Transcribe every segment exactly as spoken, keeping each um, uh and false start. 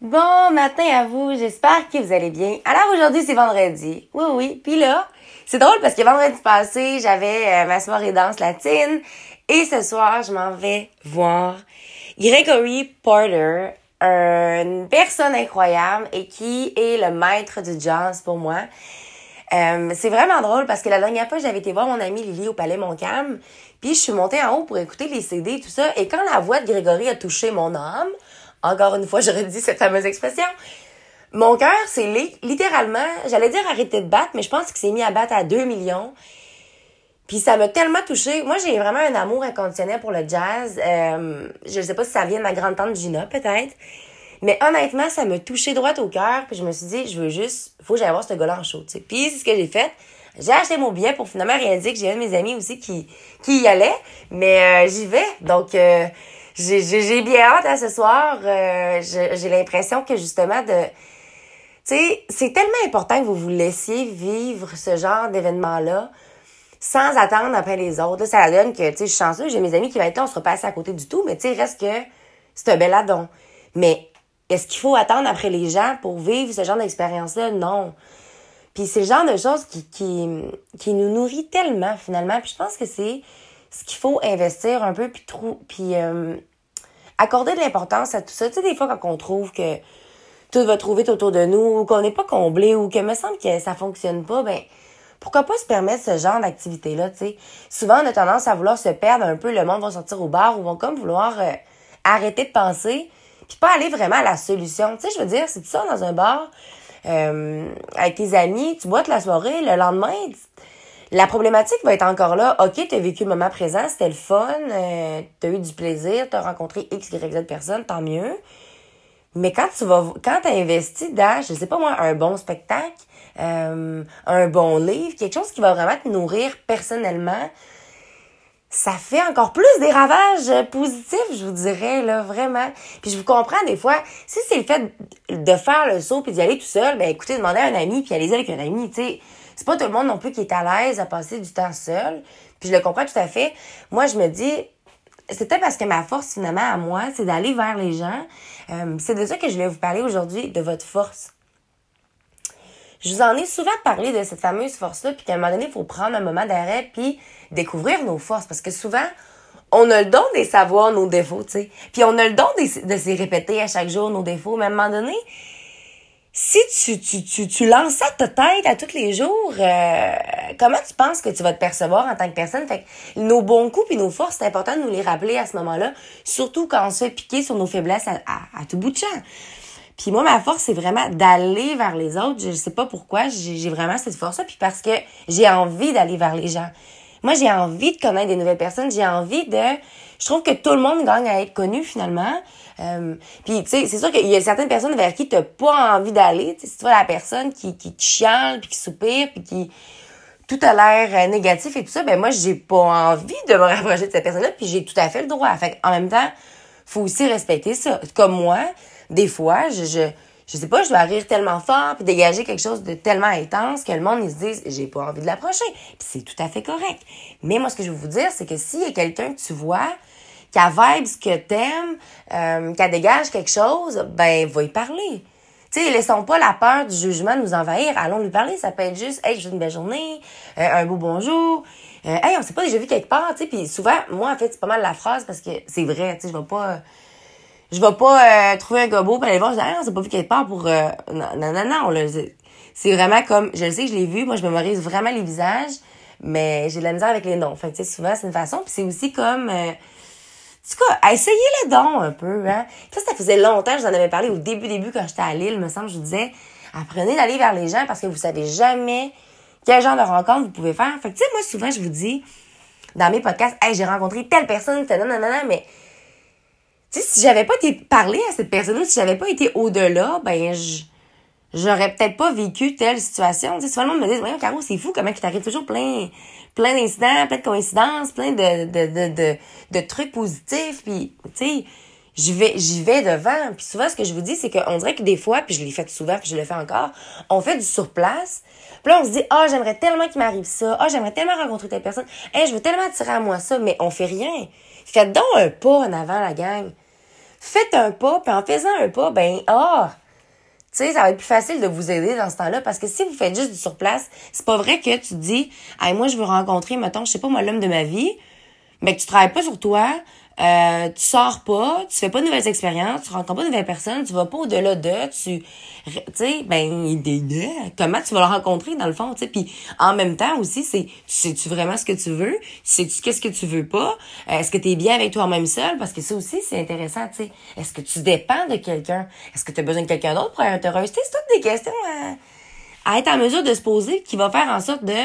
Bon matin à vous, j'espère que vous allez bien. Alors aujourd'hui, c'est vendredi. Oui, oui. Puis là, c'est drôle parce que vendredi passé, j'avais euh, ma soirée danse latine. Et ce soir, je m'en vais voir Gregory Porter, une personne incroyable et qui est le maître du jazz pour moi. Euh, c'est vraiment drôle parce que la dernière fois, j'avais été voir mon amie Lille au Palais Montcalm. Puis je suis montée en haut pour écouter les C D et tout ça. Et quand la voix de Gregory a touché mon âme... Encore une fois, je redis cette fameuse expression. Mon cœur, c'est li- littéralement, j'allais dire arrêter de battre, mais je pense qu'il s'est mis à battre à deux millions. Puis ça m'a tellement touchée. Moi, j'ai vraiment un amour inconditionnel pour le jazz. Euh, je ne sais pas si ça vient de ma grande-tante Gina, peut-être. Mais honnêtement, ça m'a touchée droit au cœur. Puis je me suis dit, je veux juste, faut que j'aille voir ce gars-là en show. T'sais. Puis c'est ce que j'ai fait. J'ai acheté mon billet pour finalement réaliser que j'ai un de mes amis aussi qui, qui y allait. Mais euh, j'y vais, donc... Euh, J'ai, j'ai, j'ai bien hâte à ce soir. Euh, j'ai, j'ai l'impression que justement de... Tu sais, c'est tellement important que vous vous laissiez vivre ce genre d'événement-là sans attendre après les autres. Là, ça donne que, tu sais, je suis chanceuse, j'ai mes amis qui vont être là, on sera pas assis à côté du tout, mais tu sais, reste que c'est un bel addon. Mais est-ce qu'il faut attendre après les gens pour vivre ce genre d'expérience-là? Non. Puis c'est le genre de choses qui, qui, qui nous nourrit tellement, finalement. Puis je pense que c'est... ce qu'il faut investir un peu, puis, trou- puis euh, accorder de l'importance à tout ça. Tu sais, des fois, quand on trouve que tout va trop vite autour de nous, ou qu'on n'est pas comblé, ou que me semble que ça fonctionne pas, ben pourquoi pas se permettre ce genre d'activité-là, tu sais. Souvent, on a tendance à vouloir se perdre un peu. Le monde va sortir au bar ou vont comme vouloir euh, arrêter de penser, puis pas aller vraiment à la solution. Tu sais, je veux dire, c'est ça, dans un bar, euh, avec tes amis, tu bois toute la soirée, le lendemain... Tu... La problématique va être encore là. OK, t'as vécu le moment présent, c'était le fun, euh, t'as eu du plaisir, t'as rencontré X, Y, Z personnes, tant mieux. Mais quand tu vas, quand t'as investi dans, je sais pas moi, un bon spectacle, euh, un bon livre, quelque chose qui va vraiment te nourrir personnellement, ça fait encore plus des ravages positifs, je vous dirais, là, vraiment. Puis je vous comprends des fois, si c'est le fait de faire le saut puis d'y aller tout seul, ben écoutez, demandez à un ami puis allez-y avec un ami, tu sais. C'est pas tout le monde non plus qui est à l'aise à passer du temps seul. Puis je le comprends tout à fait. Moi, je me dis, c'était parce que ma force, finalement, à moi, c'est d'aller vers les gens. Euh, c'est de ça que je voulais vous parler aujourd'hui, de votre force. Je vous en ai souvent parlé de cette fameuse force-là, puis qu'à un moment donné, il faut prendre un moment d'arrêt puis découvrir nos forces. Parce que souvent, on a le don des savoirs, nos défauts, tu sais. Puis on a le don des, de s'y répéter à chaque jour, nos défauts. Mais à un moment donné... Si tu, tu, tu, tu lances ça de ta tête à tous les jours, euh, comment tu penses que tu vas te percevoir en tant que personne? Fait que nos bons coups et nos forces, c'est important de nous les rappeler à ce moment-là, surtout quand on se fait piquer sur nos faiblesses à, à, à tout bout de champ. Puis moi, ma force, c'est vraiment d'aller vers les autres. Je sais pas pourquoi, j'ai, j'ai vraiment cette force-là, puis parce que j'ai envie d'aller vers les gens. Moi, j'ai envie de connaître des nouvelles personnes, j'ai envie de... Je trouve que tout le monde gagne à être connu, finalement. Euh, puis, tu sais, c'est sûr qu'il y a certaines personnes vers qui t'as pas envie d'aller. Si tu vois la personne qui, qui chiale, puis qui soupire, puis qui... Tout a l'air négatif et tout ça, ben moi, j'ai pas envie de me rapprocher de cette personne-là, puis j'ai tout à fait le droit. Fait en même temps, faut aussi respecter ça. Comme moi, des fois, je... je Je sais pas, je dois rire tellement fort puis dégager quelque chose de tellement intense que le monde, ils se disent « j'ai pas envie de l'approcher ». Puis c'est tout à fait correct. Mais moi, ce que je veux vous dire, c'est que s'il y a quelqu'un que tu vois, qui a vibe ce que t'aimes, euh, qui dégage quelque chose, ben, va y parler. Tu sais, laissons pas la peur du jugement nous envahir. Allons lui parler, ça peut être juste « hey, je veux une belle journée euh, »,« un beau bonjour euh, »,« hey, on s'est pas déjà vu quelque part ». Tu sais, puis souvent, moi, en fait, c'est pas mal la phrase parce que c'est vrai, tu sais, je vais pas... Je vais pas euh, trouver un gobeau pour aller voir, je dis, ah, on s'est pas vu quelque part pour... Euh... Non, non, non, non, là, c'est vraiment comme... Je le sais que je l'ai vu, moi, je mémorise vraiment les visages, mais j'ai de la misère avec les noms. Fait que, tu sais, souvent, c'est une façon, puis c'est aussi comme... Euh... En tout cas, essayez les dons un peu, hein. Ça, ça faisait longtemps, je vous en avais parlé au début, début, quand j'étais à Lille, me semble, je vous disais, apprenez d'aller vers les gens parce que vous savez jamais quel genre de rencontre vous pouvez faire. Fait que, tu sais, moi, souvent, je vous dis, dans mes podcasts, « Hey, j'ai rencontré telle personne, non, non, non, mais... » Tu sais, si j'avais pas été parlé à cette personne-là, si j'avais pas été au-delà, ben, je, j'aurais peut-être pas vécu telle situation. Tu sais, souvent le monde me dit, voyons, Caro, c'est fou comment il t'arrive toujours plein, plein d'incidents, plein de coïncidences, plein de, de, de, de, de trucs positifs, puis, tu sais, j'y vais, j'y vais devant. Puis souvent, ce que je vous dis, c'est qu'on dirait que des fois, puis je l'ai fait souvent, puis je le fais encore, on fait du surplace. Puis là, on se dit, ah, oh, j'aimerais tellement qu'il m'arrive ça. Ah, oh, j'aimerais tellement rencontrer telle personne. Eh, hey, je veux tellement attirer à moi ça, mais on fait rien. Faites donc un pas en avant, la gang. faites un pas, puis en faisant un pas, ben ah, tu sais, ça va être plus facile de vous aider dans ce temps-là, parce que si vous faites juste du surplace, c'est pas vrai que tu te dis, hey, moi, je veux rencontrer, mettons, je sais pas, moi, l'homme de ma vie, mais que tu travailles pas sur toi, euh, tu sors pas, tu fais pas de nouvelles expériences, tu rencontres pas de nouvelles personnes, tu vas pas au-delà de, tu, tu sais, ben, comment tu vas le rencontrer, dans le fond, tu sais, puis en même temps aussi, c'est, tu sais-tu vraiment ce que tu veux, tu sais-tu qu'est-ce que tu veux pas, est-ce que t'es bien avec toi-même seul, parce que ça aussi, c'est intéressant, tu sais, est-ce que tu dépends de quelqu'un, est-ce que t'as besoin de quelqu'un d'autre pour être heureuse, tu sais, c'est toutes des questions à, à être en mesure de se poser, qui va faire en sorte de,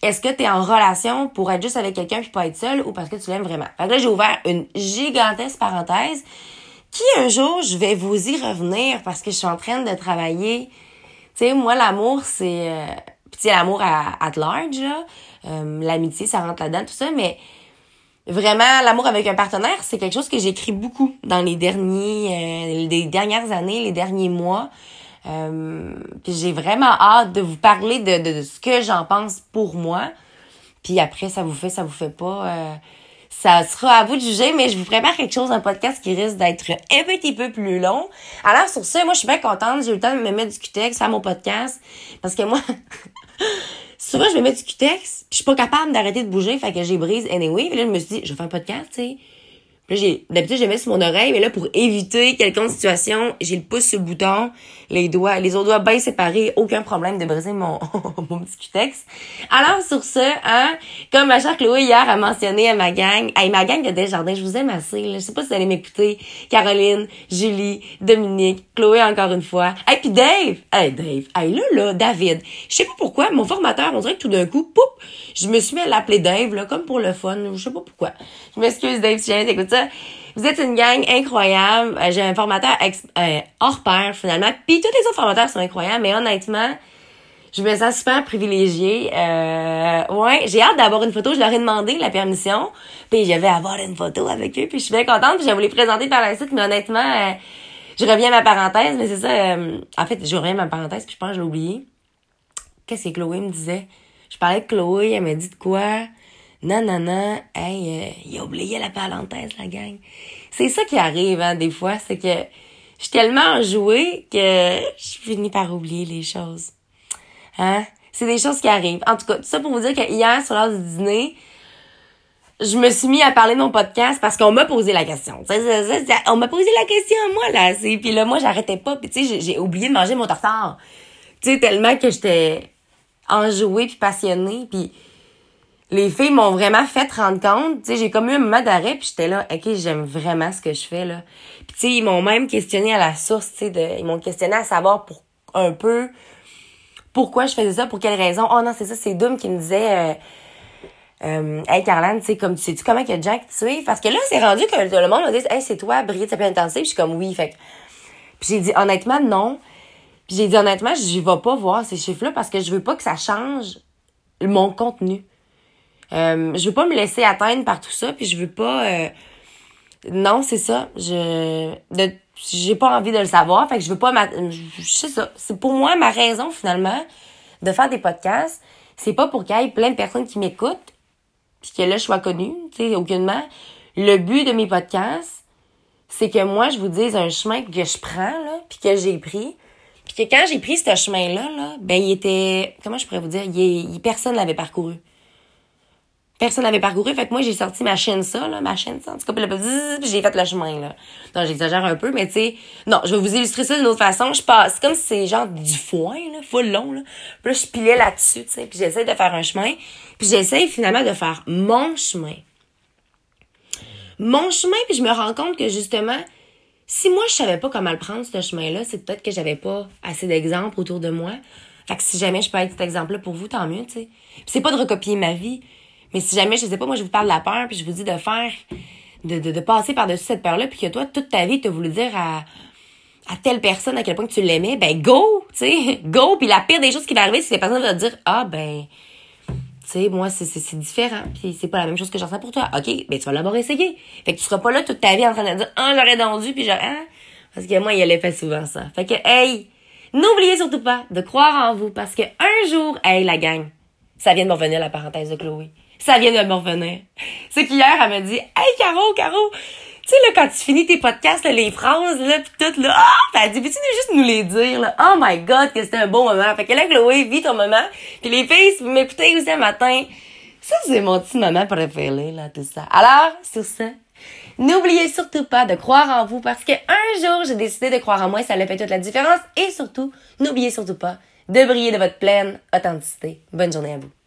est-ce que t'es en relation pour être juste avec quelqu'un puis pas être seul ou parce que tu l'aimes vraiment? Fait que là, j'ai ouvert une gigantesque parenthèse qui, un jour, je vais vous y revenir parce que je suis en train de travailler. Tu sais, moi, l'amour, c'est... Euh, puis tu sais, l'amour à, at large, là. Euh, l'amitié, ça rentre là-dedans, tout ça. Mais vraiment, l'amour avec un partenaire, c'est quelque chose que j'écris beaucoup dans les derniers... Euh, les dernières années, les derniers mois. Euh, puis j'ai vraiment hâte de vous parler de, de, de ce que j'en pense pour moi. Puis après, ça vous fait, ça vous fait pas. Euh, ça sera à vous de juger, mais je vous prépare quelque chose, un podcast qui risque d'être un petit peu plus long. Alors sur ça, moi je suis bien contente, j'ai eu le temps de me mettre du cutex, faire mon podcast. Parce que moi, souvent je me mets du cutex, puis je suis pas capable d'arrêter de bouger, fait que j'ai brise anyway. Puis là, je me suis dit, je vais faire un podcast, tu sais. Là, j'ai, d'habitude, je mets sur mon oreille, mais là, pour éviter quelconque situation, j'ai le pouce sur le bouton, les doigts, les autres doigts bien séparés, aucun problème de briser mon, mon petit cutex. Alors, sur ce, hein, comme ma chère Chloé hier a mentionné à ma gang, à ma gang de Desjardins, je vous aime assez, là. Je sais pas si vous allez m'écouter. Caroline, Julie, Dominique, Chloé encore une fois. Hey, puis Dave! Hey, Dave! Hey, là, là, David. Je sais pas pourquoi, mon formateur, on dirait que tout d'un coup, poup, je me suis mis à l'appeler Dave, là, comme pour le fun. Je sais pas pourquoi. Je m'excuse, Dave, si jamais t'écoutes ça. Vous êtes une gang incroyable. J'ai un formateur ex- euh, hors pair, finalement. Puis tous les autres formateurs sont incroyables. Mais honnêtement, je me sens super privilégiée. Euh, ouais, j'ai hâte d'avoir une photo. Je leur ai demandé la permission. Puis je vais avoir une photo avec eux. Puis je suis bien contente. Puis je vais vous les présenter par la suite. Mais honnêtement, euh, je reviens à ma parenthèse. Mais c'est ça. Euh, en fait, je reviens à ma parenthèse. Puis je pense que je l'ai oublié. Qu'est-ce que Chloé me disait? Je parlais de Chloé. Elle m'a dit de quoi? Non, non, non, hey, euh, il a oublié la parenthèse, la gang. C'est ça qui arrive, hein, des fois, c'est que je suis tellement enjouée que je finis par oublier les choses. Hein? C'est des choses qui arrivent. En tout cas, tout ça pour vous dire que hier, sur l'heure du dîner, je me suis mis à parler de mon podcast parce qu'on m'a posé la question. T'sais, c'est, c'est, c'est, on m'a posé la question à moi, là. C'est, puis là, moi, j'arrêtais pas. Puis tu sais, j'ai, j'ai oublié de manger mon tartare. Tu sais, tellement que j'étais enjouée puis passionnée, puis... Les filles m'ont vraiment fait rendre compte. Tu sais, j'ai comme eu un moment d'arrêt, puis j'étais là, OK, j'aime vraiment ce que je fais, là. Puis tu sais, ils m'ont même questionné à la source, tu sais, de, ils m'ont questionné à savoir pour un peu pourquoi je faisais ça, pour quelles raisons. Oh non, c'est ça, c'est Doom qui me disait, euh, euh, hey, Carlane, tu sais, comme, tu sais-tu comment que Jack tué? Parce que là, c'est rendu que le monde me dit, hey, c'est toi, briller de sa pleine intensité, puis je suis comme, oui, fait que. Puis j'ai dit, honnêtement, non. Puis j'ai dit, honnêtement, je vais pas voir ces chiffres-là parce que je veux pas que ça change mon contenu. Euh, je veux pas me laisser atteindre par tout ça, puis je veux pas... Euh... Non, c'est ça. Je de... j'ai pas envie de le savoir, fait que je veux pas... Ma... Je sais ça. C'est pour moi, ma raison, finalement, de faire des podcasts, c'est pas pour qu'il y ait plein de personnes qui m'écoutent, puis que là, je sois connue, tu sais, aucunement. Le but de mes podcasts, c'est que moi, je vous dise un chemin que je prends, là, puis que j'ai pris, puis que quand j'ai pris ce chemin-là, là, ben, il était... Comment je pourrais vous dire? Il est... Personne l'avait parcouru. Personne n'avait parcouru, fait que moi, j'ai sorti ma chaîne ça, là, ma chaîne ça, en tout cas, puis j'ai fait le chemin, là. Non, j'exagère un peu, mais tu sais, non, je vais vous illustrer ça d'une autre façon. Je passe, c'est comme si c'est genre du foin, là, full long, là. Puis là, je pilais là-dessus, tu sais, puis j'essaie de faire un chemin, puis j'essaie finalement de faire mon chemin. Mon chemin, puis je me rends compte que, justement, si moi, je savais pas comment le prendre, ce chemin-là, c'est peut-être que j'avais pas assez d'exemples autour de moi. Fait que si jamais je peux être cet exemple-là pour vous, tant mieux, tu sais. Puis c'est pas de recopier ma vie. Mais si jamais, je sais pas, moi, je vous parle de la peur, puis je vous dis de faire, de, de, de passer par-dessus cette peur-là, puis que toi, toute ta vie, t'as voulu dire à, à telle personne à quel point que tu l'aimais, ben, go! Tu sais, go! Puis la pire des choses qui va arriver, c'est que la personne va te dire, ah, ben, tu sais, moi, c'est, c'est, c'est différent, puis c'est pas la même chose que j'en sens pour toi. OK, ben, tu vas d'abord essayer. Fait que tu seras pas là toute ta vie en train de dire, ah, j'aurais dondu, puis j'aurais, ah, parce que moi, il allait faire souvent ça. Fait que, hey, n'oubliez surtout pas de croire en vous, parce que un jour, hey, la gang, ça vient de m'en venir, la parenthèse de Chloé. Ça vient de me revenir. C'est qu'hier, elle m'a dit « Hey, Caro, Caro, Tu sais, là, quand tu finis tes podcasts, là, les phrases, là, pis tout, là, ah! Pis elle dit, peux-tu juste nous les dire, là? Oh my God, que c'était un beau moment. Fait que là, Chloé, vis ton moment. Pis les filles, si vous m'écoutez aussi un matin, ça, c'est mon petit moment préféré, là, tout ça. Alors, sur ça, n'oubliez surtout pas de croire en vous, parce que un jour, j'ai décidé de croire en moi, ça l'a fait toute la différence. Et surtout, n'oubliez surtout pas de briller de votre pleine authenticité. Bonne journée à vous.